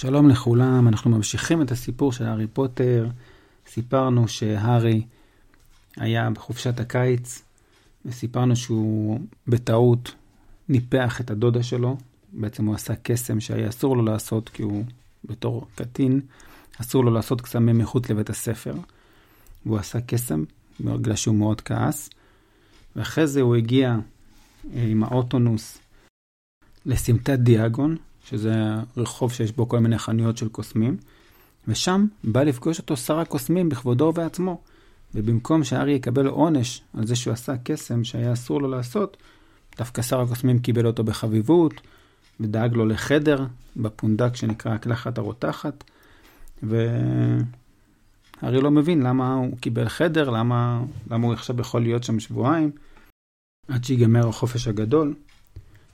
שלום לכולם, אנחנו ממשיכים את הסיפור של הארי פוטר. סיפרנו שהארי היה בחופשת הקיץ, וסיפרנו שהוא בטעות ניפח את הדודה שלו. בעצם הוא עשה קסם שהיה אסור לו לעשות, כי הוא בתור קטין, אסור לו לעשות קסמים מחוץ לבית הספר. והוא עשה קסם, בגלל שהוא מאוד כעס. ואחרי זה הוא הגיע עם האוטונוס לסמטת דיאגון, שזה רחוב שיש בו כל מיני חנויות של קוסמים, ושם בא לפגוש אותו שר הקוסמים בכבודו ועצמו, ובמקום שהארי יקבל עונש על זה שהוא עשה קסם שהיה אסור לו לעשות, דווקא שר הקוסמים קיבל אותו בחביבות, ודאג לו לחדר בפונדק שנקרא הקלחת הרותחת, והארי לא מבין למה הוא קיבל חדר, למה הוא עכשיו יכול להיות שם שבועיים, עד שיגמר החופש הגדול.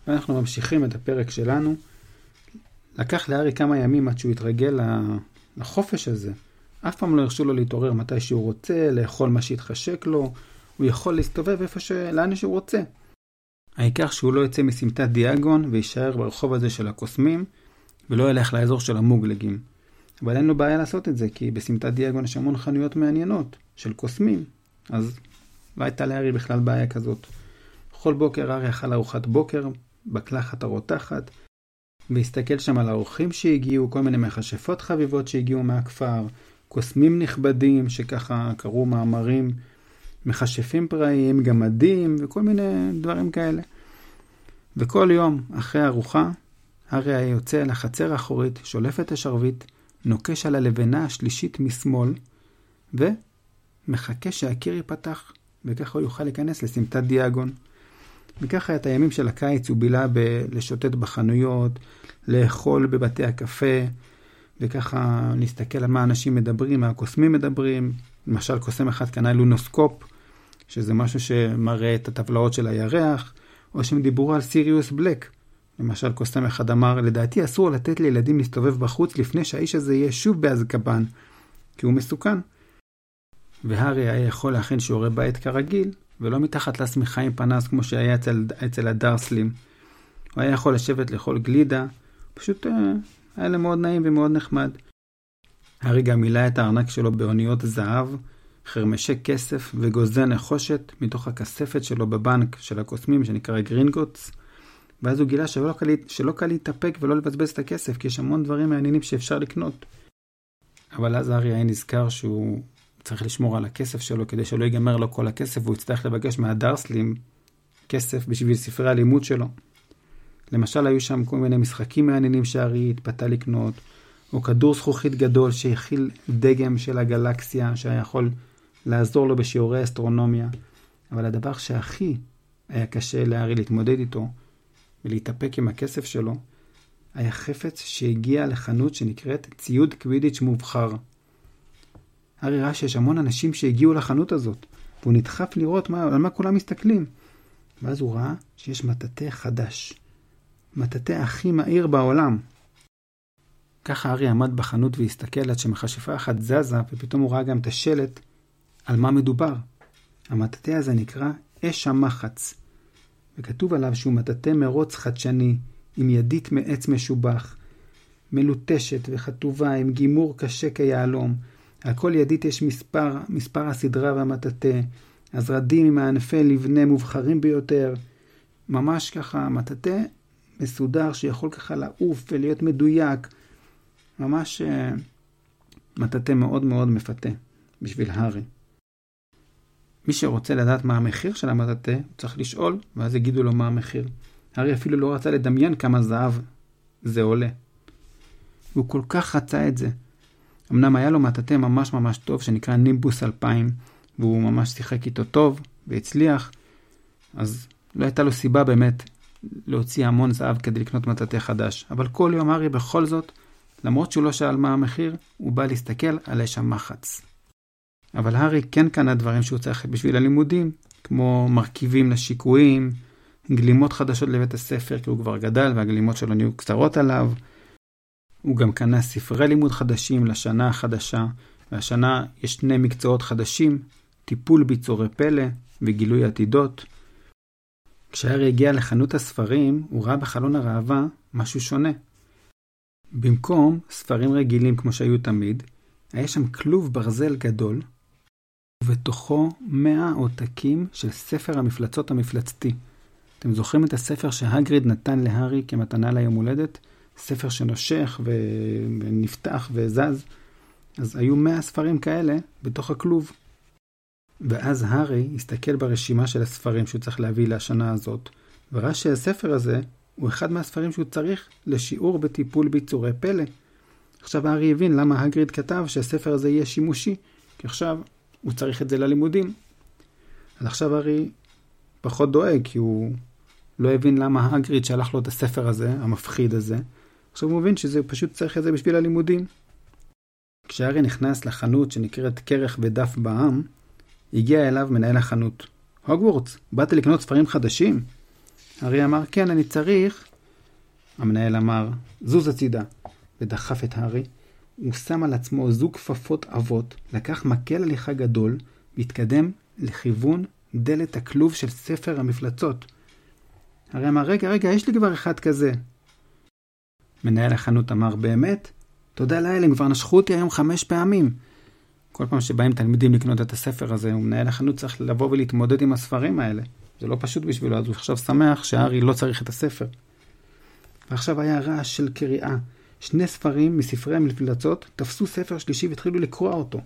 ואנחנו ממשיכים את הפרק שלנו. לקח להארי כמה ימים עד שהוא התרגל לחופש הזה. אף פעם לא הרשו לו להתעורר מתי שהוא רוצה, לאכול מה שהתחשק לו, הוא יכול להסתובב לאן שהוא רוצה. העיקר שהוא לא יצא מסמטת דיאגון וישאר ברחוב הזה של הקוסמים, ולא ילך לאזור של המוגלגים. אבל אין לו בעיה לעשות את זה, כי בסמטת דיאגון יש המון חנויות מעניינות של קוסמים, אז לא הייתה להארי בכלל בעיה כזאת. כל בוקר הארי אכל ארוחת בוקר, בקלחת הרותחת, והסתכל שם על האורחים שהגיעו, כל מיני מכשפות חביבות שהגיעו מהכפר, קוסמים נכבדים שככה קראו מאמרים, מכשפים פראיים, גמדים וכל מיני דברים כאלה. וכל יום אחרי הארוחה, הארי היה יוצא אל החצר האחורית, שולף את השרביט, נוקש על הלבנה השלישית משמאל, ומחכה שהקיר ייפתח, וככה הוא יוכל להיכנס לסמטת דיאגון. וככה את הימים של הקיץ הוא בילה לשוטט בחנויות, לאכול בבתי הקפה, וככה להסתכל על מה אנשים מדברים, מה הקוסמים מדברים. למשל, קוסם אחד קנה לונוסקופ, שזה משהו שמראה את הטבלאות של הירח, או שהם דיברו על סיריוס בלק. למשל, קוסם אחד אמר, לדעתי אסור לתת לילדים להסתובב בחוץ לפני שהאיש הזה יהיה שוב באזקבן, כי הוא מסוכן. והארי היה יכול להכין שיעורי בית כרגיל, ולא מתחת לשמיכה עם פנס כמו שהיה אצל הדרסלים. הוא היה יכול לשבת לאכול גלידה, פשוט היה לו מאוד נעים ומאוד נחמד. הארי גם מילא את הארנק שלו באוניות זהב, חרמשי כסף וגוזי נחושת מתוך הכספת שלו בבנק של הקוסמים שנקרא גרינגוטס, ואז הוא גילה שלא קל להתאפק ולא לבזבז את הכסף, כי יש המון דברים מעניינים שאפשר לקנות. אבל אז הארי היה נזכר שהוא צריך לשמור על הכסף שלו כדי שלא ייגמר לו כל הכסף, והוא יצטרך לבקש מהדרסלים כסף בשביל ספרי הלימוד שלו. למשל, היו שם כל מיני משחקים מעניינים שהארי התפתה לקנות, או כדור זכוכית גדול שהכיל דגם של הגלקסיה שהיה יכול לעזור לו בשיעורי אסטרונומיה. אבל הדבר שהכי היה קשה להארי להתמודד איתו ולהתאפק עם הכסף שלו, היה חפץ שהגיע לחנות שנקראת ציוד קווידיץ' מובחר. הארי ראה שיש המון אנשים שהגיעו לחנות הזאת, והוא נדחף לראות על מה כולם מסתכלים. ואז הוא ראה שיש מטאטא חדש, מטאטא הכי מהיר בעולם. ככה הארי עמד בחנות והסתכל עד שמכשפה אחת זזה, ופתאום הוא ראה גם את השלט על מה מדובר. המטאטא הזה נקרא אש המחץ, וכתוב עליו שהוא מטאטא מרוץ חדשני, עם ידית מעץ משובח, מלוטשת וחטובה עם גימור קשה כיהלום. על כל ידית יש מספר הסדרה והמטאטא, הזרדים עם הענפי לבנה מובחרים ביותר, ממש ככה מטאטא מסודר שיכול ככה לעוף ולהיות מדויק, ממש מטאטא מאוד מאוד מפתה בשביל הארי. מי שרוצה לדעת מה המחיר של המטאטא, צריך לשאול, ואז יגידו לו מה המחיר. הארי אפילו לא רצה לדמיין כמה זהב זה עולה. הוא כל כך רצה את זה. אמנם היה לו מטאטא ממש ממש טוב שנקרא נימבוס 2000, והוא ממש שיחק איתו טוב והצליח, אז לא הייתה לו סיבה באמת להוציא המון זהב כדי לקנות מטאטא חדש. אבל כל יום הארי בכל זאת, למרות שהוא לא שאל מה המחיר, הוא בא להסתכל על אש המחץ. אבל הארי כן קנה דברים שהוא צריך בשביל הלימודים, כמו מרכיבים לשיקויים, גלימות חדשות לבית הספר כי הוא כבר גדל והגלימות שלו נהיו קצרות עליו. הוא גם קנה ספרי לימוד חדשים לשנה החדשה, והשנה יש 2 מקצועות חדשים, טיפול ביצורי פלא וגילוי עתידות. כשהארי הגיע לחנות הספרים, הוא ראה בחלון הראווה משהו שונה. במקום ספרים רגילים כמו שהיו תמיד, היה שם כלוב ברזל גדול, ובתוכו 100 עותקים של ספר המפלצות המפלצתי. אתם זוכרים את הספר שהגריד נתן להרי כמתנה ליום הולדת? ספר שנושך ונפתח וזז. אז היו 100 ספרים כאלה בתוך הכלוב. ואז הארי הסתכל ברשימה של הספרים שהוא צריך להביא לשנה הזאת, וראה שהספר הזה הוא אחד מהספרים שהוא צריך לשיעור בטיפול ביצורי פלא. עכשיו הארי הבין למה הגריד כתב שהספר הזה יהיה שימושי, כי עכשיו הוא צריך את זה ללימודים. אז עכשיו הארי פחות דואג, כי הוא לא הבין למה הגריד שהלך לו את הספר הזה, המפחיד הזה. עכשיו הוא מבין שזה פשוט צריך את זה בשביל הלימודים. כשהארי נכנס לחנות שנקראת קרח ודף בעם, הגיע אליו מנהל החנות. "הוגוורטס, באת לקנות ספרים חדשים?" הארי אמר, "כן, אני צריך." המנהל אמר, "זוז הצידה." ודחף את הארי. הוא שם על עצמו זוג כפפות עבות, לקח מקל הליכה גדול, והתקדם לכיוון דלת הכלוב של ספר המפלצות. הארי אמר, רגע, יש לי כבר אחד כזה. מנהל החנות אמר, באמת? תודה לאל, הם כבר נשכו אותי היום 5 פעמים. כל פעם שבאים תלמידים לקנות את הספר הזה, ומנהל החנות צריך לבוא ולהתמודד עם הספרים האלה. זה לא פשוט בשבילו, אז הוא עכשיו שמח שהארי לא צריך את הספר. ועכשיו היה רעש של קריאה. 2 ספרים מספרי המפלצות תפסו ספר שלישי והתחילו לקרוע אותו.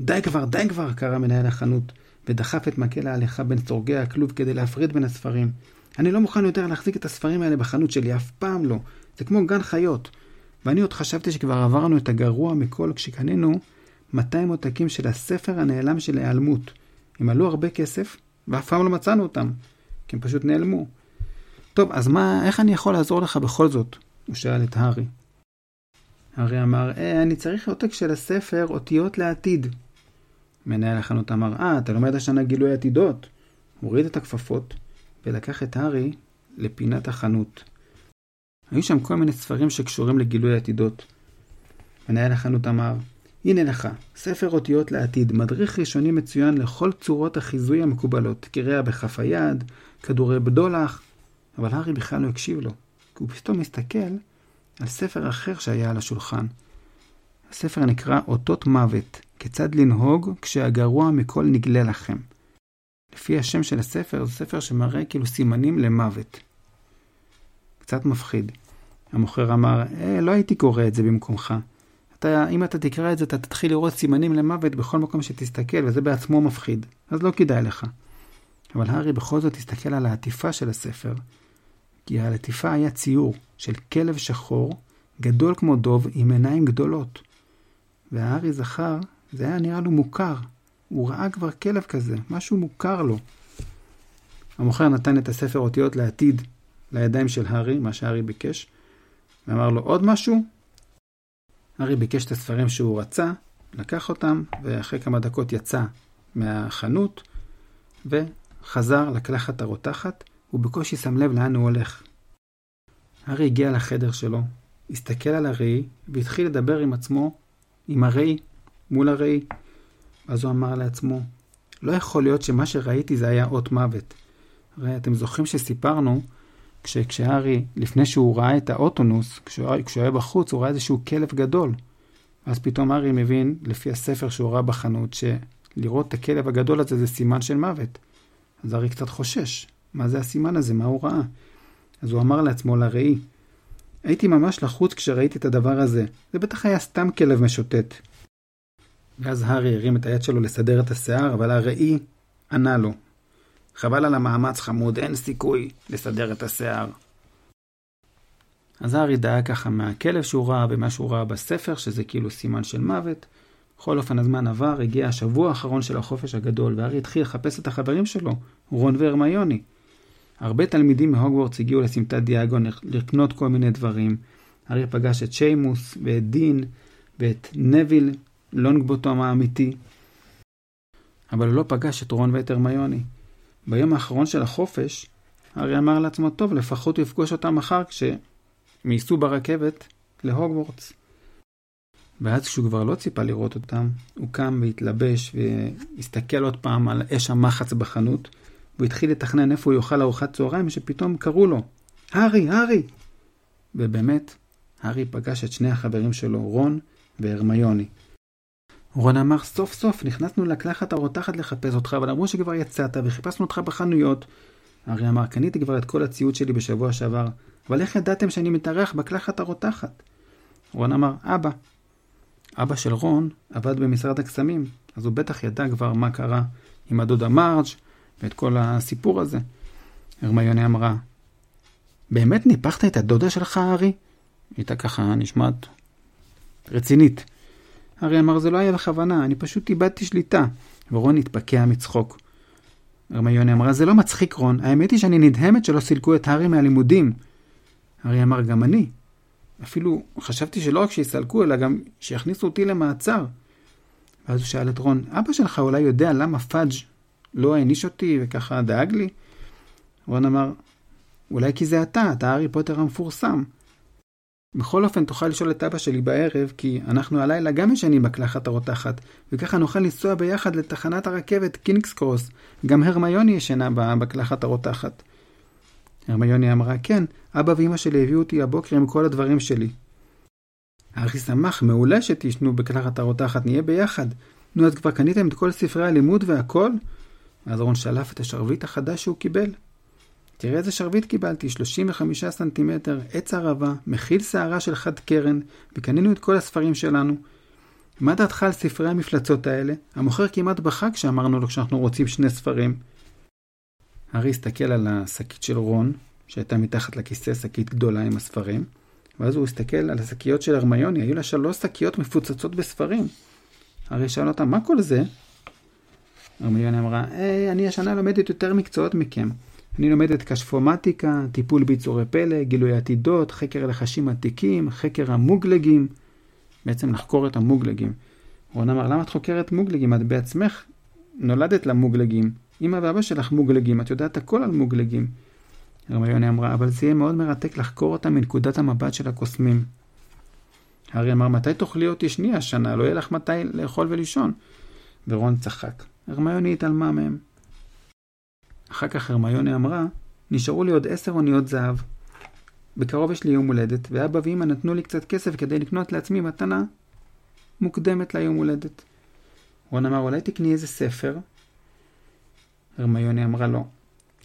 די כבר, קרא מנהל החנות, ודחף את מקל ההליכה בין סורגי הכלוב כדי להפריד בין הספרים. אני לא מוכן יותר להחזיק את הספרים האלה בחנות שלי, אף פעם לא. זה כמו גן חיות. ואני עוד חשבתי שכבר עברנו את הגרוע מכל כשקנינו 200 עותקים של הספר הנעלם של ההיעלמות. הם עלו הרבה כסף, ואף פעם לא מצאנו אותם, כי הם פשוט נעלמו. טוב, אז איך אני יכול לעזור לך בכל זאת? הוא שאל את הארי. הארי אמר, אני צריך עותק של הספר אותיות לעתיד. מנהל החנות אמר, אתה לומד השנה גילוי עתידות. הוא הוריד את הכפפות ולקח את הארי לפינת החנות. היו שם כל מיני ספרים שקשורים לגילוי עתידות. מנהל החנות אמר, הנה לך, ספר אותיות לעתיד, מדריך ראשוני מצוין לכל צורות החיזוי המקובלות, קרע בכף היד, כדורי בדולח. אבל הארי בכלל לא הקשיב לו, כי הוא פתאום מסתכל על ספר אחר שהיה על השולחן. הספר נקרא אותות מוות, כיצד לנהוג כשהגרוע מכל נגלה לכם. לפי השם של הספר, זה ספר שמראה כאילו סימנים למוות. קצת מפחיד. המוכר אמר, לא הייתי קורא את זה במקומך. אם אתה תקרא את זה, אתה תתחיל לראות סימנים למוות בכל מקום שתסתכל, וזה בעצמו מפחיד. אז לא כדאי לך. אבל הארי בכל זאת הסתכל על העטיפה של הספר, כי על העטיפה היה ציור של כלב שחור, גדול כמו דוב, עם עיניים גדולות. והארי זכר, זה היה נראה לו מוכר. הוא ראה כבר כלב כזה, משהו מוכר לו. המוכר נתן את הספר אותיות לעתיד, לידיים של הארי, מה שהארי ביקש, ואמר לו, עוד משהו? הארי ביקש את הספרים שהוא רצה, לקח אותם, ואחרי כמה דקות יצא מהחנות, וחזר לקלחת הרותחת, ובקושי שם לב לאן הוא הולך. הארי הגיע לחדר שלו, הסתכל על הראי, והתחיל לדבר עם עצמו, עם הראי, מול הראי. אז הוא אמר לעצמו, לא יכול להיות שמה שראיתי זה היה אות מוות. הרי אתם זוכרים שסיפרנו, כשהארי, לפני שהוא ראה את האוטונוס, כשהוא היה בחוץ, הוא ראה איזשהו כלב גדול. אז פתאום הארי מבין, לפי הספר שהוא ראה בחנות, שלראות את הכלב הגדול הזה זה סימן של מוות. אז הארי קצת חושש. מה זה הסימן הזה? מה הוא ראה? אז הוא אמר לעצמו לראי, הייתי ממש לחוץ כשראיתי את הדבר הזה. זה בטח היה סתם כלב משוטט. ואז הארי הרים את היד שלו לסדר את השיער, אבל הראי ענה לו. חבל על המאמץ חמוד, אין סיכוי לסדר את השיער. אז הארי דאג ככה מהכלב שהוא ראה ומה שהוא ראה בספר, שזה כאילו סימן של מוות. בכל אופן הזמן עבר, הגיע השבוע האחרון של החופש הגדול, והארי התחיל לחפש את החברים שלו, רון והרמיוני. הרבה תלמידים מהוגוורטס הגיעו לסמטת דיאגון לקנות כל מיני דברים. הארי פגש את שיימוס ואת דין ואת נביל לונגבוטום האמיתי. אבל הוא לא פגש את רון ואת הרמיוני. ביום האחרון של החופש, הארי אמר לעצמו, טוב, לפחות הוא יפגוש אותם מחר כשמייסו ברכבת להוגוורטס. ואז כשהוא כבר לא ציפה לראות אותם, הוא קם והתלבש והסתכל עוד פעם על אש המחץ בחנות, והוא התחיל לתכנן איפה הוא יאכל ארוחת צהריים, שפתאום קראו לו, הארי, הארי! ובאמת, הארי פגש את שני החברים שלו, רון והרמיוני. רון אמר, סוף סוף נכנסנו לקלחת הרותחת לחפש אותך, אבל אמרו שכבר יצאת וחיפשנו אותך בחנויות. הארי אמר, קניתי כבר את כל הציוד שלי בשבוע שעבר, אבל איך ידעתם שאני מתארח בקלחת הרותחת? רון אמר, אבא. אבא של רון עבד במשרד הקסמים, אז הוא בטח ידע כבר מה קרה עם הדודה מרג' ואת כל הסיפור הזה. הרמיוני אמרה, באמת ניפחת את הדודה שלך, הארי? הייתה ככה נשמעת רצינית. הארי אמר, זה לא היה בכוונה, אני פשוט איבדתי שליטה. ורון התפקע מצחוק. הרמיוני אמרה, זה לא מצחיק רון, האמת היא שאני נדהמת שלא סילקו את הארי מהלימודים. הארי אמר, גם אני. אפילו חשבתי שלא רק שיסלקו, אלא גם שיכניסו אותי למעצר. ואז הוא שאל את רון, אבא שלך אולי יודע למה פאג' לא העניש אותי וככה דאג לי? רון אמר, אולי כי זה אתה הארי פוטר המפורסם. בכל אופן תוכל לשאול את אבא שלי בערב, כי אנחנו הלילה גם משנים בקלחת הרותחת, וככה נוכל לנסוע ביחד לתחנת הרכבת קינגס קרוס. גם הרמיוני ישנה בקלחת הרותחת. הרמיוני אמרה, כן, אבא ואמא שלי הביאו אותי הבוקר עם כל הדברים שלי. הארי שמח, מעולה שתישנו בקלחת הרותחת, נהיה ביחד. נו, אז כבר קניתם את כל ספרי הלימוד והכל? אז רון שלף את השרביט החדש שהוא קיבל. תראה איזה שרביט קיבלתי, 35 סנטימטר, עץ ערבה, מכיל שערה של חד קרן, וקנינו את כל הספרים שלנו. מה דעתך על ספרי המפלצות האלה? המוכר כמעט בחק שאמרנו לו כשאנחנו רוצים שני ספרים. הארי הסתכל על השקית של רון, שהייתה מתחת לכיסא, שקית גדולה עם הספרים, ואז הוא הסתכל על השקיות של הרמיוני, היו לה 3 שקיות מפוצצות בספרים. הארי שאל אותה, מה כל זה? הרמיוני אמרה, אני השנה לומדת יותר מקצועות מכם. אני לומדת קשפומטיקה, טיפול ביצורי פלא, גילוי עתידות, חקר לחשים עתיקים, חקר המוגלגים. בעצם לחקור את המוגלגים. רון אמר, למה את חוקרת מוגלגים? את בעצמך נולדת למוגלגים. אמא ואבא שלך מוגלגים, את יודעת הכל על מוגלגים. הרמיוני אמרה, אבל זה יהיה מאוד מרתק לחקור אותם מנקודת המבט של הקוסמים. הארי אמר, מתי תאכלי אותי שנייה השנה? לא יהיה לך מתי לאכול ולישון. ורון צחק. הרמיוני התעלמה מהם. אחר כך הרמיוני אמרה, נשארו לי עוד 10 אוניות זהב. בקרוב יש לי יום הולדת, ואבא ואמא נתנו לי קצת כסף כדי לקנות לעצמי מתנה מוקדמת ליום הולדת. רון אמר, אולי תקני איזה ספר? הרמיוני אמרה, לא.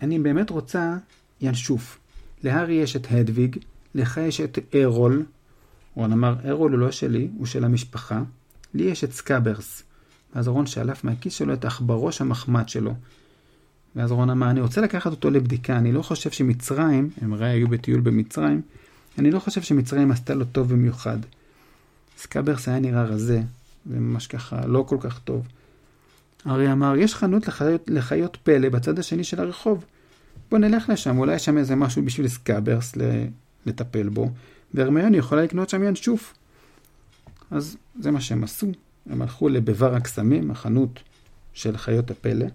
אני באמת רוצה ינשוף. להרי יש את הדוויג, לך יש את ארול. רון אמר, ארול הוא לא שלי, הוא של המשפחה. לי יש את סקאברס. אז רון שאלף מהכיס שלו את עכברוש המחמד שלו. ואז רון אמר, אני רוצה לקחת אותו לבדיקה, אני לא חושב שמצרים, הם הרי היו בטיול במצרים, אני לא חושב שמצרים עשתה לו טוב במיוחד. סקאברס היה נראה רזה, וממש ככה, לא כל כך טוב. הרי אמר, יש חנות לחיות פלא בצד השני של הרחוב. בוא נלך לשם, אולי יש שם איזה משהו בשביל סקאברס לטפל בו, והרמיוני יכולה לקנות שם ינשוף. אז זה מה שהם עשו. הם הלכו לבבר הקסמים, החנות של חיות הפלא,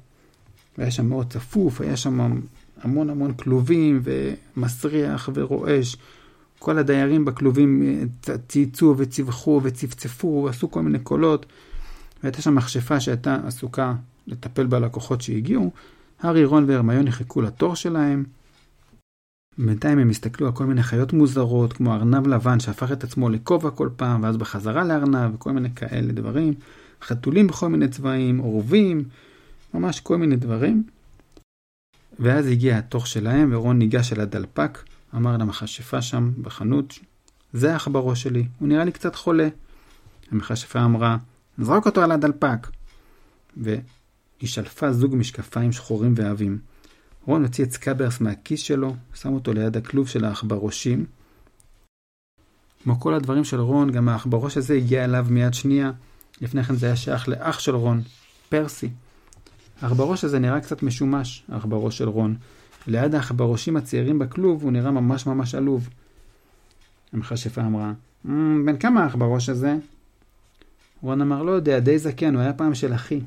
והיה שם מאוד צפוף, היה שם המון המון כלובים ומסריח ורועש. כל הדיירים בכלובים צייצו וצבחו וצפצפו, עשו כל מיני קולות. והייתה שם מכשפה שהייתה עסוקה לטפל בלקוחות שהגיעו. הארי, רון והרמיוני חיכו לתור שלהם. בינתיים הם הסתכלו על כל מיני חיות מוזרות, כמו ארנב לבן שהפך את עצמו לכובע כל פעם, ואז בחזרה לארנב וכל מיני כאלה דברים. חתולים בכל מיני צבעים, עורבים. ממש כל מיני דברים. ואז הגיע התוך שלהם, ורון ניגש אל הדלפק, אמר למכשפה שם בחנות, זה העכברו שלי, הוא נראה לי קצת חולה. המכשפה אמרה, זרוק אותו על הדלפק. והיא שלפה זוג משקפיים שחורים ועבים. רון הוציא את סקאברס מהכיס שלו, שם אותו ליד הכלוב של העכברושים. כמו כל הדברים של רון, גם העכברוש הזה הגיע אליו מיד שנייה. לפני כן זה היה שייך לאח של רון, פרסי. העכברוש הזה נראה קצת משומש, העכברוש של רון. ליד העכברושים הצעירים בכלוב הוא נראה ממש ממש עלוב. המכשפה אמרה, בן כמה העכברוש הזה? רון אמר, לא יודע, די זקן, הוא היה פעם של אחי.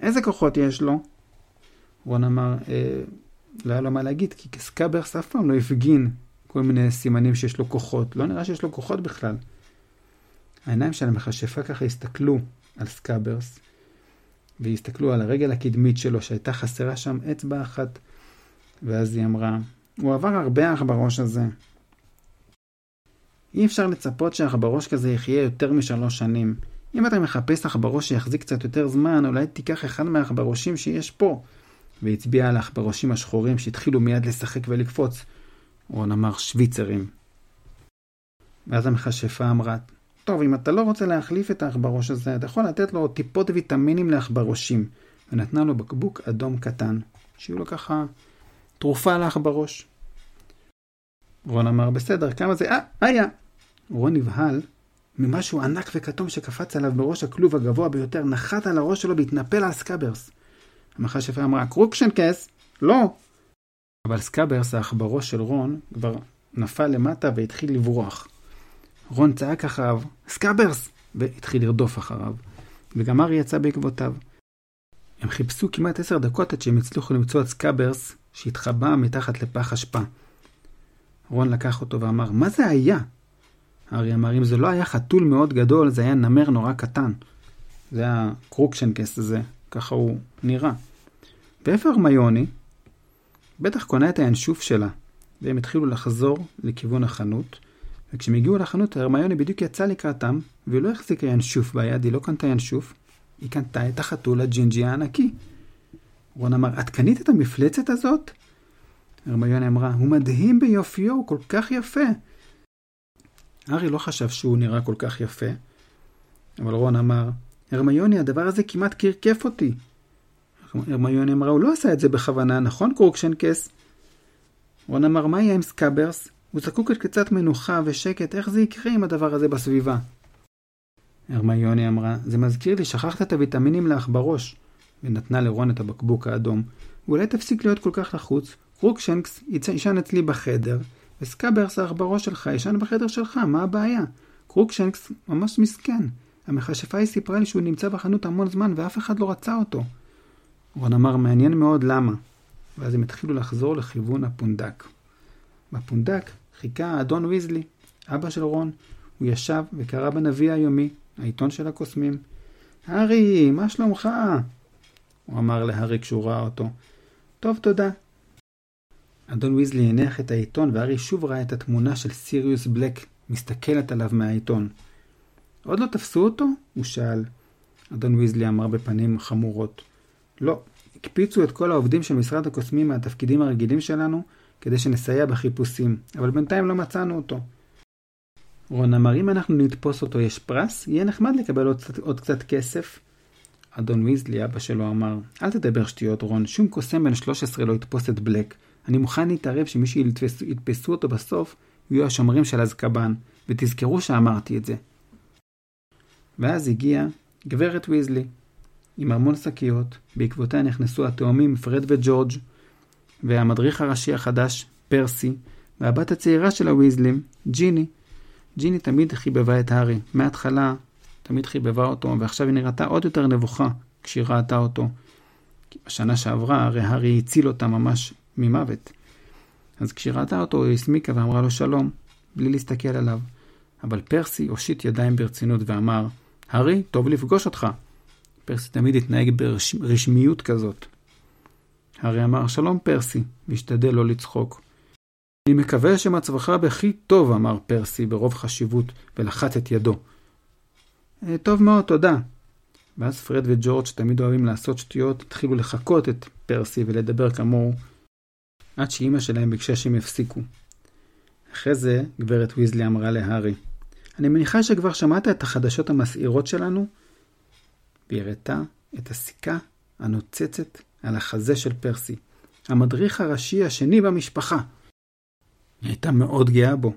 איזה כוחות יש לו? רון אמר, לא היה לו מה להגיד, כי סקאברס אף פעם לא הפגין כל מיני סימנים שיש לו כוחות. לא נראה שיש לו כוחות בכלל. העיניים של המכשפה ככה הסתכלו על סקאברס, והסתכלו על הרגל הקדמית שלו, שהייתה חסרה שם אצבע אחת, ואז היא אמרה, הוא עבר הרבה העכברוש הזה. אי אפשר לצפות שהעכברוש כזה יחיה יותר מ3 שנים. אם אתה מחפש עכברוש שיחזיק קצת יותר זמן, אולי תיקח אחד מהעכברושים שיש פה. והצביע על העכברושים השחורים שהתחילו מיד לשחק ולקפוץ. רון אמר שוויצרים. ואז המכשפה אמרה, טוב, אם אתה לא רוצה להחליף את העכברוש הזה, אתה יכול לתת לו טיפות ויטמינים לעכברושים. ונתנה לו בקבוק אדום קטן, שיהיו לו ככה תרופה לעכברוש. רון אמר, בסדר, כמה זה? היה. רון נבהל ממשהו ענק וכתום שקפץ עליו בראש הכלוב הגבוה ביותר, נחת על הראש שלו והתנפל על סקאברס. המכשפה אמרה, קרוקשנקס? לא. אבל סקאברס, העכברוש של רון, כבר נפל למטה והתחיל לברוח. רון צעק אחריו, סקאברס! והתחיל לרדוף אחריו. וגם ארי יצא בעקבותיו. הם חיפשו כמעט 10 דקות עד שהם הצליחו למצוא את סקאברס שהתחבא מתחת לפח אשפה. רון לקח אותו ואמר, מה זה היה? הארי אמר, אם זה לא היה חתול מאוד גדול, זה היה נמר נורא קטן. זה היה קרוקשנקס הזה, ככה הוא נראה. ואיפה הרמיוני? בטח קונה את הינשוף שלה. והם התחילו לחזור לכיוון החנות. וכשהם הגיעו לחנות, הרמיוני בדיוק יצא לקראתם, והיא לא החזיקה ינשוף ביד, היא לא קנתה ינשוף. היא קנתה את החתול הג'ינג'י הענקי. רון אמר, את קנית את המפלצת הזאת? הרמיוני אמרה, הוא מדהים ביופיו, הוא כל כך יפה. הארי לא חשב שהוא נראה כל כך יפה, אבל רון אמר, הרמיוני, הדבר הזה כמעט קרקף אותי. הרמיוני אמרה, הוא לא עשה את זה בכוונה, נכון קרוקשנקס? רון אמר, מה יהיה עם סקאברס? הוא זקוק את קצת מנוחה ושקט, איך זה יקרה עם הדבר הזה בסביבה? הרמיוני אמרה, זה מזכיר לי, שכחת את הוויטמינים לעכברוש, ונתנה לרון את הבקבוק האדום. ואולי תפסיק להיות כל כך לחוץ, קרוקשנקס ישן אצלי בחדר, וסקאברס העכברוש שלך ישן בחדר שלך, מה הבעיה? קרוקשנקס ממש מסכן. המכשפה היא סיפרה לי שהוא נמצא בחנות המון זמן, ואף אחד לא רצה אותו. רון אמר, מעניין מאוד למה. ואז הם התחילו לחזור לכיוון הפונדק. בפונדק חיכה אדון ויזלי, אבא של רון. הוא ישב וקרא בנביא היומי, העיתון של הקוסמים. הארי, מה שלומך? הוא אמר להארי כשהוא ראה אותו. טוב, תודה. אדון ויזלי הניח את העיתון, והארי שוב ראה את התמונה של סיריוס בלק מסתכלת עליו מהעיתון. עוד לא תפסו אותו? הוא שאל. אדון ויזלי אמר בפנים חמורות, לא, הקפיצו את כל העובדים של משרד הקוסמים מהתפקידים הרגילים שלנו כדי שנסייע בחיפושים, אבל בינתיים לא מצאנו אותו. רון אמר, אם אנחנו נתפוס אותו יש פרס, יהיה נחמד לקבל עוד קצת כסף. אדון ויזלי, אבא שלו, אמר, אל תדבר שטויות רון, שום קוסם בן 13 לא יתפוס את בלק. אני מוכן להתערב שמי שיתפסו אותו בסוף יהיו השומרים של אזקבן, ותזכרו שאמרתי את זה. ואז הגיעה גברת ויזלי עם המון שקיות, בעקבותיה נכנסו התאומים פרד וג'ורג' והמדריך הראשי החדש פרסי, והבת הצעירה של הוויזלים ג'יני. ג'יני תמיד חיבבה את הארי, מההתחלה תמיד חיבבה אותו, ועכשיו היא נראתה עוד יותר נבוכה כשהיא ראתה אותו. השנה שעברה הרי הארי הציל אותה ממש ממוות. אז כשהיא ראתה אותו היא הסמיקה ואמרה לו שלום, בלי להסתכל עליו. אבל פרסי הושיט ידיים ברצינות ואמר, הארי, טוב לפגוש אותך. פרסי תמיד התנהג ברשמיות כזאת. הארי אמר, שלום פרסי, והשתדל לא לצחוק. אני מקווה שמצבך בכי טוב, אמר פרסי ברוב חשיבות, ולחץ את ידו. טוב מאוד, תודה. ואז פרד וג'ורג' שתמיד אוהבים לעשות שטויות, התחילו לחכות את פרסי ולדבר כמוהו, עד שאימא שלהם ביקשה שהם יפסיקו. אחרי זה גברת ויזלי אמרה להארי, אני מניחה שכבר שמעת את החדשות המסעירות שלנו? והיא הראתה את הסיכה הנוצצת על החזה של פרסי, המדריך הראשי השני במשפחה. היא הייתה מאוד גאה בו.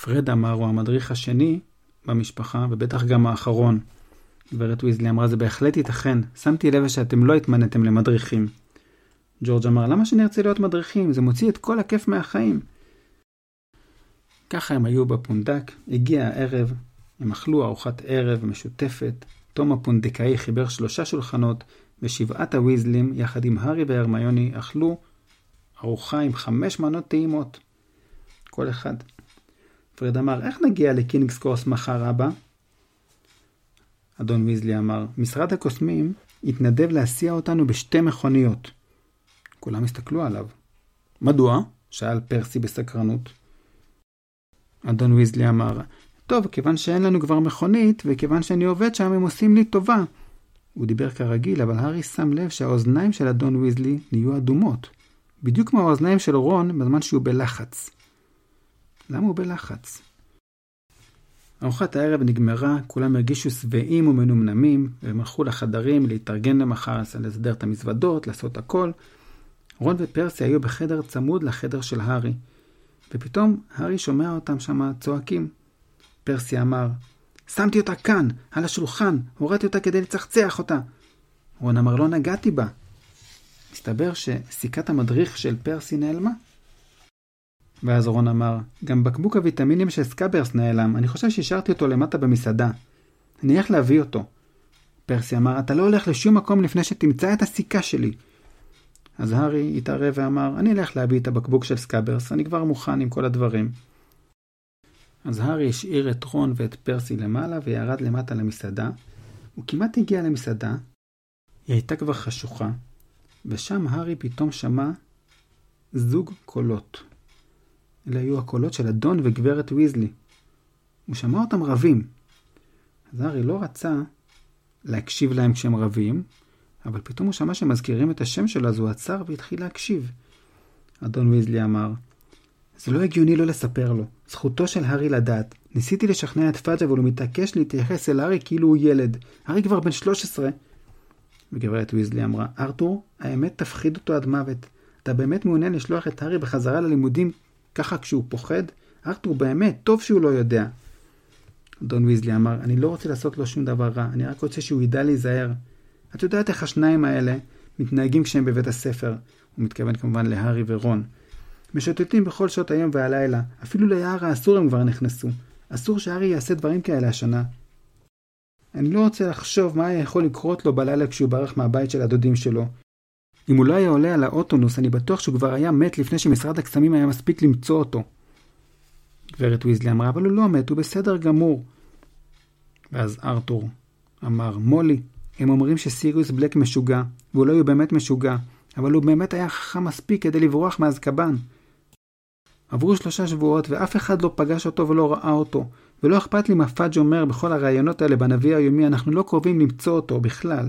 פרד אמר, הוא המדריך השני במשפחה, ובטח גם האחרון. גברת ויזלי אמרה, זה בהחלט ייתכן, שמתי לב שאתם לא התמנתם למדריכים. ג'ורג' אמר, למה שנרצה להיות מדריכים? זה מוציא את כל הכיף מהחיים. ככה הם היו בפונדק, הגיע הערב, הם אכלו ארוחת ערב משותפת. תום הפונדקאי חיבר 3 שולחנות, ו7 הוויזלים יחד עם הארי והרמיוני אכלו ארוחה עם 5 מנות טעימות. כל אחד. פרד אמר, איך נגיע לקינגס קרוס מחר אבא? אדון ויזלי אמר, משרד הקוסמים התנדב להסיע אותנו ב2 מכוניות. כולם הסתכלו עליו. מדוע? שאל פרסי בסקרנות. אדון ויזלי אמר, טוב, כיוון שאין לנו כבר מכונית, וכיוון שאני עובד שם, הם עושים לי טובה. הוא דיבר כרגיל, אבל הארי שם לב שהאוזניים של אדון ויזלי נהיו אדומות. בדיוק כמו האוזניים של רון, בזמן שהוא בלחץ. למה הוא בלחץ? ארוחת הערב נגמרה, כולם הרגישו שבעים ומנומנמים, והם הלכו לחדרים להתארגן למחר, לסדר את המזוודות, לעשות הכל. רון ופרסי היו בחדר צמוד לחדר של הארי, ופתאום הארי שומע אותם שם צועקים. פרסי אמר, שמתי אותה כאן, על השולחן, הורדתי אותה כדי לצחצח אותה. רון אמר, לא נגעתי בה. מסתבר שסיכת המדריך של פרסי נעלמה. ואז רון אמר, גם בקבוק הוויטמינים של סקאברס נעלם, אני חושב שהשארתי אותו למטה במסעדה. אני הולך להביא אותו. פרסי אמר, אתה לא הולך לשום מקום לפני שתמצא את הסיכה שלי. אז הארי התערב ואמר, אני אלך להביא את הבקבוק של סקאברס, אני כבר מוכן עם כל הדברים. אז הארי השאיר את רון ואת פרסי למעלה וירד למטה למסעדה. הוא כמעט הגיע למסעדה, היא הייתה כבר חשוכה, ושם הארי פתאום שמע זוג קולות. אלה היו הקולות של אדון וגברת ויזלי. הוא שמע אותם רבים. אז הארי לא רצה להקשיב להם כשהם רבים, אבל פתאום הוא שמע שמזכירים את השם שלו, אז הוא עצר והתחיל להקשיב. אדון ויזלי אמר, זה לא הגיוני לא לספר לו. זכותו של הארי לדעת. ניסיתי לשכנע את פאג' אבל הוא מתעקש להתייחס אל הארי כאילו הוא ילד. הארי כבר בן 13. וגברת ויזלי אמרה, ארתור, האמת תפחיד אותו עד מוות. אתה באמת מעוניין לשלוח את הארי בחזרה ללימודים ככה כשהוא פוחד? ארתור באמת, טוב שהוא לא יודע. אדון ויזלי אמר, אני לא רוצה לעשות לו שום דבר רע. אני רק רוצה שהוא ידע להיזהר. את יודעת איך השניים האלה מתנהגים כשהם בבית הספר. הוא מתכוון כמובן להארי ורון. משוטטים בכל שעות היום והלילה. אפילו ליער האסור הם כבר נכנסו. אסור שהארי יעשה דברים כאלה השנה. אני לא רוצה לחשוב מה היה יכול לקרות לו בלילה כשהוא ברח מהבית של הדודים שלו. אם הוא לא היה עולה על האוטונוס, אני בטוח שהוא כבר היה מת לפני שמשרד הקסמים היה מספיק למצוא אותו. גברת ויזלי אמרה, אבל הוא לא מת, הוא בסדר גמור. ואז ארתור אמר, מולי, הם אומרים שסיריוס בלק משוגע, ואולי הוא באמת משוגע, אבל הוא באמת היה חכם מספיק כדי לברוח מאזקבן. עברו 3 שבועות ואף אחד לא פגש אותו ולא ראה אותו, ולא אכפת לי מה פאג' אומר בכל הרעיונות האלה בנביא היומי, אנחנו לא קרובים למצוא אותו בכלל.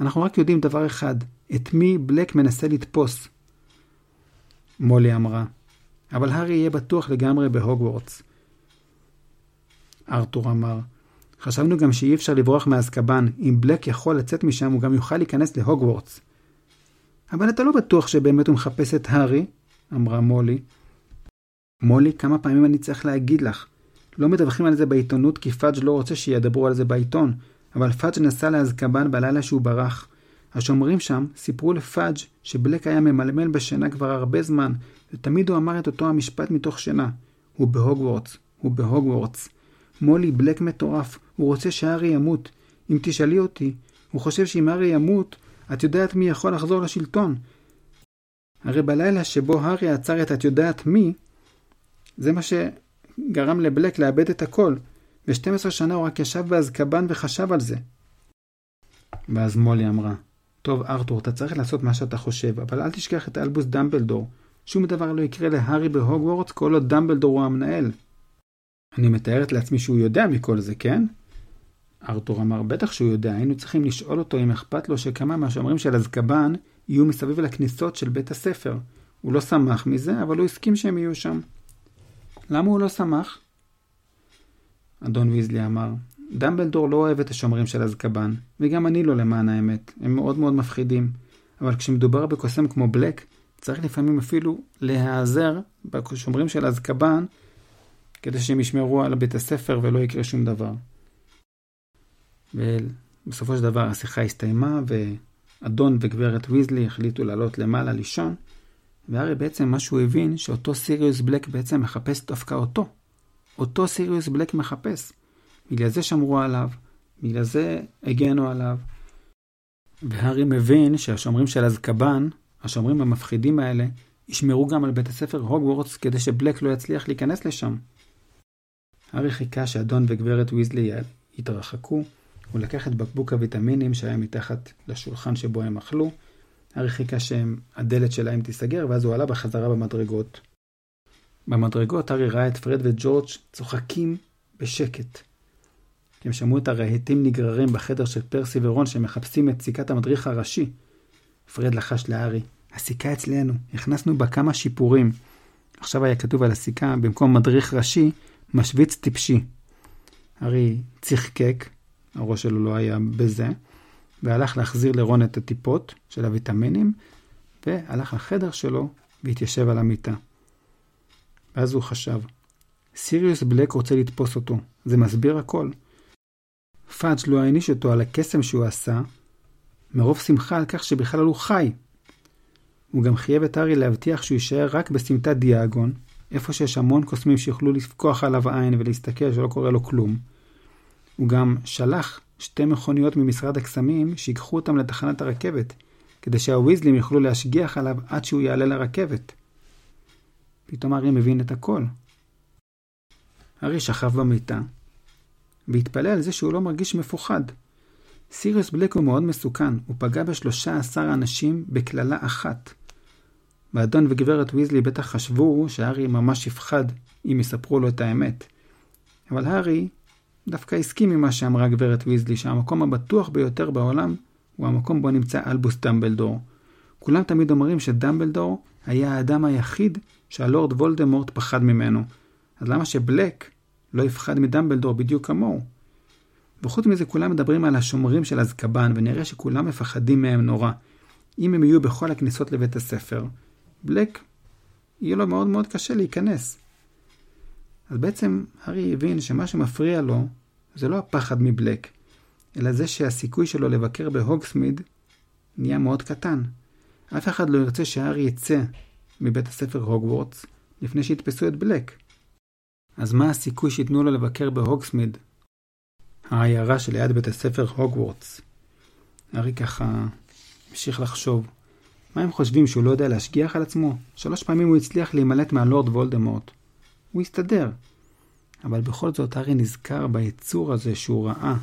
אנחנו רק יודעים דבר אחד, את מי בלק מנסה לתפוס. מולי אמרה, אבל הארי יהיה בטוח לגמרי בהוגוורטס. ארתור אמר, חשבנו גם שאי אפשר לברוח מאזקבן, אם בלק יכול לצאת משם הוא גם יוכל להיכנס להוגוורטס. אבל אתה לא בטוח שבאמת הוא מחפש את הארי, אמרה מולי. מולי, כמה פעמים אני צריך להגיד לך? לא מדווחים על זה בעיתונות כי פאג' לא רוצה שידברו על זה בעיתון, אבל פאג' נסע לאזקבן בלילה שהוא ברח. השומרים שם סיפרו לפאג' שבלק היה ממלמל בשינה כבר הרבה זמן, ותמיד הוא אמר את אותו המשפט מתוך שינה. הוא בהוגוורטס, הוא בהוגוורטס. מולי, בלק מטורף, הוא רוצה שהארי ימות. אם תשאלי אותי, הוא חושב שאם הארי ימות, את יודעת מי יכול לחזור לשלטון. הרי בלילה שבו הארי עצר את את יודעת מי, זה מה שגרם לבלק לאבד את הכל. ב-12 שנה הוא רק ישב באזקבן וחשב על זה. ואז מולי אמרה, טוב ארתור, אתה צריך לעשות מה שאתה חושב, אבל אל תשכח את אלבוס דמבלדור. שום דבר לא יקרה להארי בהוגוורטס כל עוד דמבלדור הוא המנהל. אני מתארת לעצמי שהוא יודע מכל זה, כן? ארתור אמר, בטח שהוא יודע, היינו צריכים לשאול אותו אם אכפת לו שכמה מהשומרים של אזקבן יהיו מסביב לכניסות של בית הספר. הוא לא שמח מזה, אבל הוא הסכים שהם יהיו שם. למה הוא לא שמח? אדון ויזלי אמר, דמבלדור לא אוהב את השומרים של אזקבן, וגם אני לא למען האמת, הם מאוד מאוד מפחידים. אבל כשמדובר בקוסם כמו בלק, צריך לפעמים אפילו להיעזר בשומרים של אזקבן, כדי שהם ישמרו על בית הספר ולא יקרה שום דבר. ובסופו של דבר השיחה הסתיימה, ואדון וגברת ויזלי החליטו לעלות למעלה לישון, והרי בעצם מה שהוא הבין שאותו סיריוס בלק בעצם מחפש דווקא אותו. אותו סיריוס בלק מחפש. בגלל זה שמרו עליו, בגלל זה הגנו עליו. והרי מבין שהשומרים של אזקבן, השומרים המפחידים האלה, ישמרו גם על בית הספר הוגוורטס כדי שבלק לא יצליח להיכנס לשם. הרי חיכה שאדון וגברת ויזלי יתרחקו, הוא לקח את בקבוק הוויטמינים שהיה מתחת לשולחן שבו הם אכלו, הרחיקה שהדלת שלהם תיסגר, ואז הוא עלה בחזרה במדרגות. במדרגות הארי ראה את פרד וג'ורג' צוחקים בשקט. הם שמעו את הרהיטים נגררים בחדר של פרסי ורון שמחפשים את סיכת המדריך הראשי. פרד לחש לארי, הסיכה אצלנו, הכנסנו בה כמה שיפורים. עכשיו היה כתוב על הסיכה, במקום מדריך ראשי, משוויץ טיפשי. הארי צחקק, הראש שלו לא היה בזה, והלך להחזיר לרון את הטיפות של הוויטמינים, והלך לחדר שלו והתיישב על המיטה. ואז הוא חשב, סיריוס בלק רוצה לתפוס אותו, זה מסביר הכל. פאג' לא העניש אותו על הקסם שהוא עשה, מרוב שמחה על כך שבכלל הוא חי. הוא גם חייב את הארי להבטיח שהוא יישאר רק בסמטת דיאגון, איפה שיש המון קוסמים שיוכלו לפקוח עליו עין ולהסתכל שלא קורה לו כלום. הוא גם שלח שתי מכוניות ממשרד הקסמים שיקחו אותם לתחנת הרכבת, כדי שהוויזלים יוכלו להשגיח עליו עד שהוא יעלה לרכבת. פתאום הארי מבין את הכל. הארי שכב במיטה, והתפלא על זה שהוא לא מרגיש מפוחד. סיריוס בלק הוא מאוד מסוכן, הוא פגע ב13 אנשים בכללה אחת. ואדון וגברת ויזלי בטח חשבו שהארי ממש יפחד אם יספרו לו את האמת. אבל הארי דווקא הסכים ממה שאמרה גברת ויזלי, שהמקום הבטוח ביותר בעולם הוא המקום בו נמצא אלבוס דמבלדור. כולם תמיד אומרים שדמבלדור היה האדם היחיד שהלורד וולדמורט פחד ממנו. אז למה שבלק לא יפחד מדמבלדור בדיוק כמוהו? וחוץ מזה כולם מדברים על השומרים של אזקבן, ונראה שכולם מפחדים מהם נורא. אם הם יהיו בכל הכניסות לבית הספר, בלק יהיה לו מאוד מאוד קשה להיכנס. אז בעצם הארי הבין שמה שמפריע לו זה לא הפחד מבלק, אלא זה שהסיכוי שלו לבקר בהוגסמיד נהיה מאוד קטן. אף אחד לא ירצה שהארי יצא מבית הספר הוגוורטס לפני שיתפסו את בלק. אז מה הסיכוי שיתנו לו לבקר בהוגסמיד? העיירה שליד בית הספר הוגוורטס. הארי ככה המשיך לחשוב. מה הם חושבים, שהוא לא יודע להשגיח על עצמו? 3 פעמים הוא הצליח להימלט מהלורד וולדמורט. הוא הסתדר. אבל בכל זאת הארי נזכר ביצור הזה שהוא ראה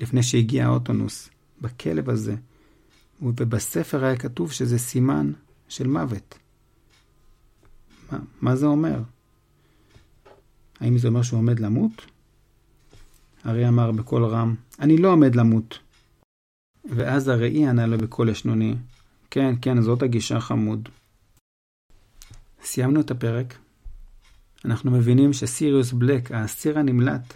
לפני שהגיע האוטונוס, בכלב הזה. ובספר היה כתוב שזה סימן של מוות. מה זה אומר? האם זה אומר שהוא עומד למות? הארי אמר בקול רם, אני לא עומד למות. ואז הראי ענה לו בקול ישנוני, כן, כן, זאת הגישה, חמוד. סיימנו את הפרק. אנחנו מבינים שסיריוס בלק, האסיר הנמלט,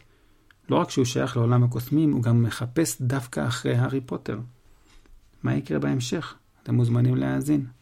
לא רק שהוא שייך לעולם הקוסמים, הוא גם מחפש דווקא אחרי הארי פוטר. מה יקרה בהמשך? אתם מוזמנים להאזין.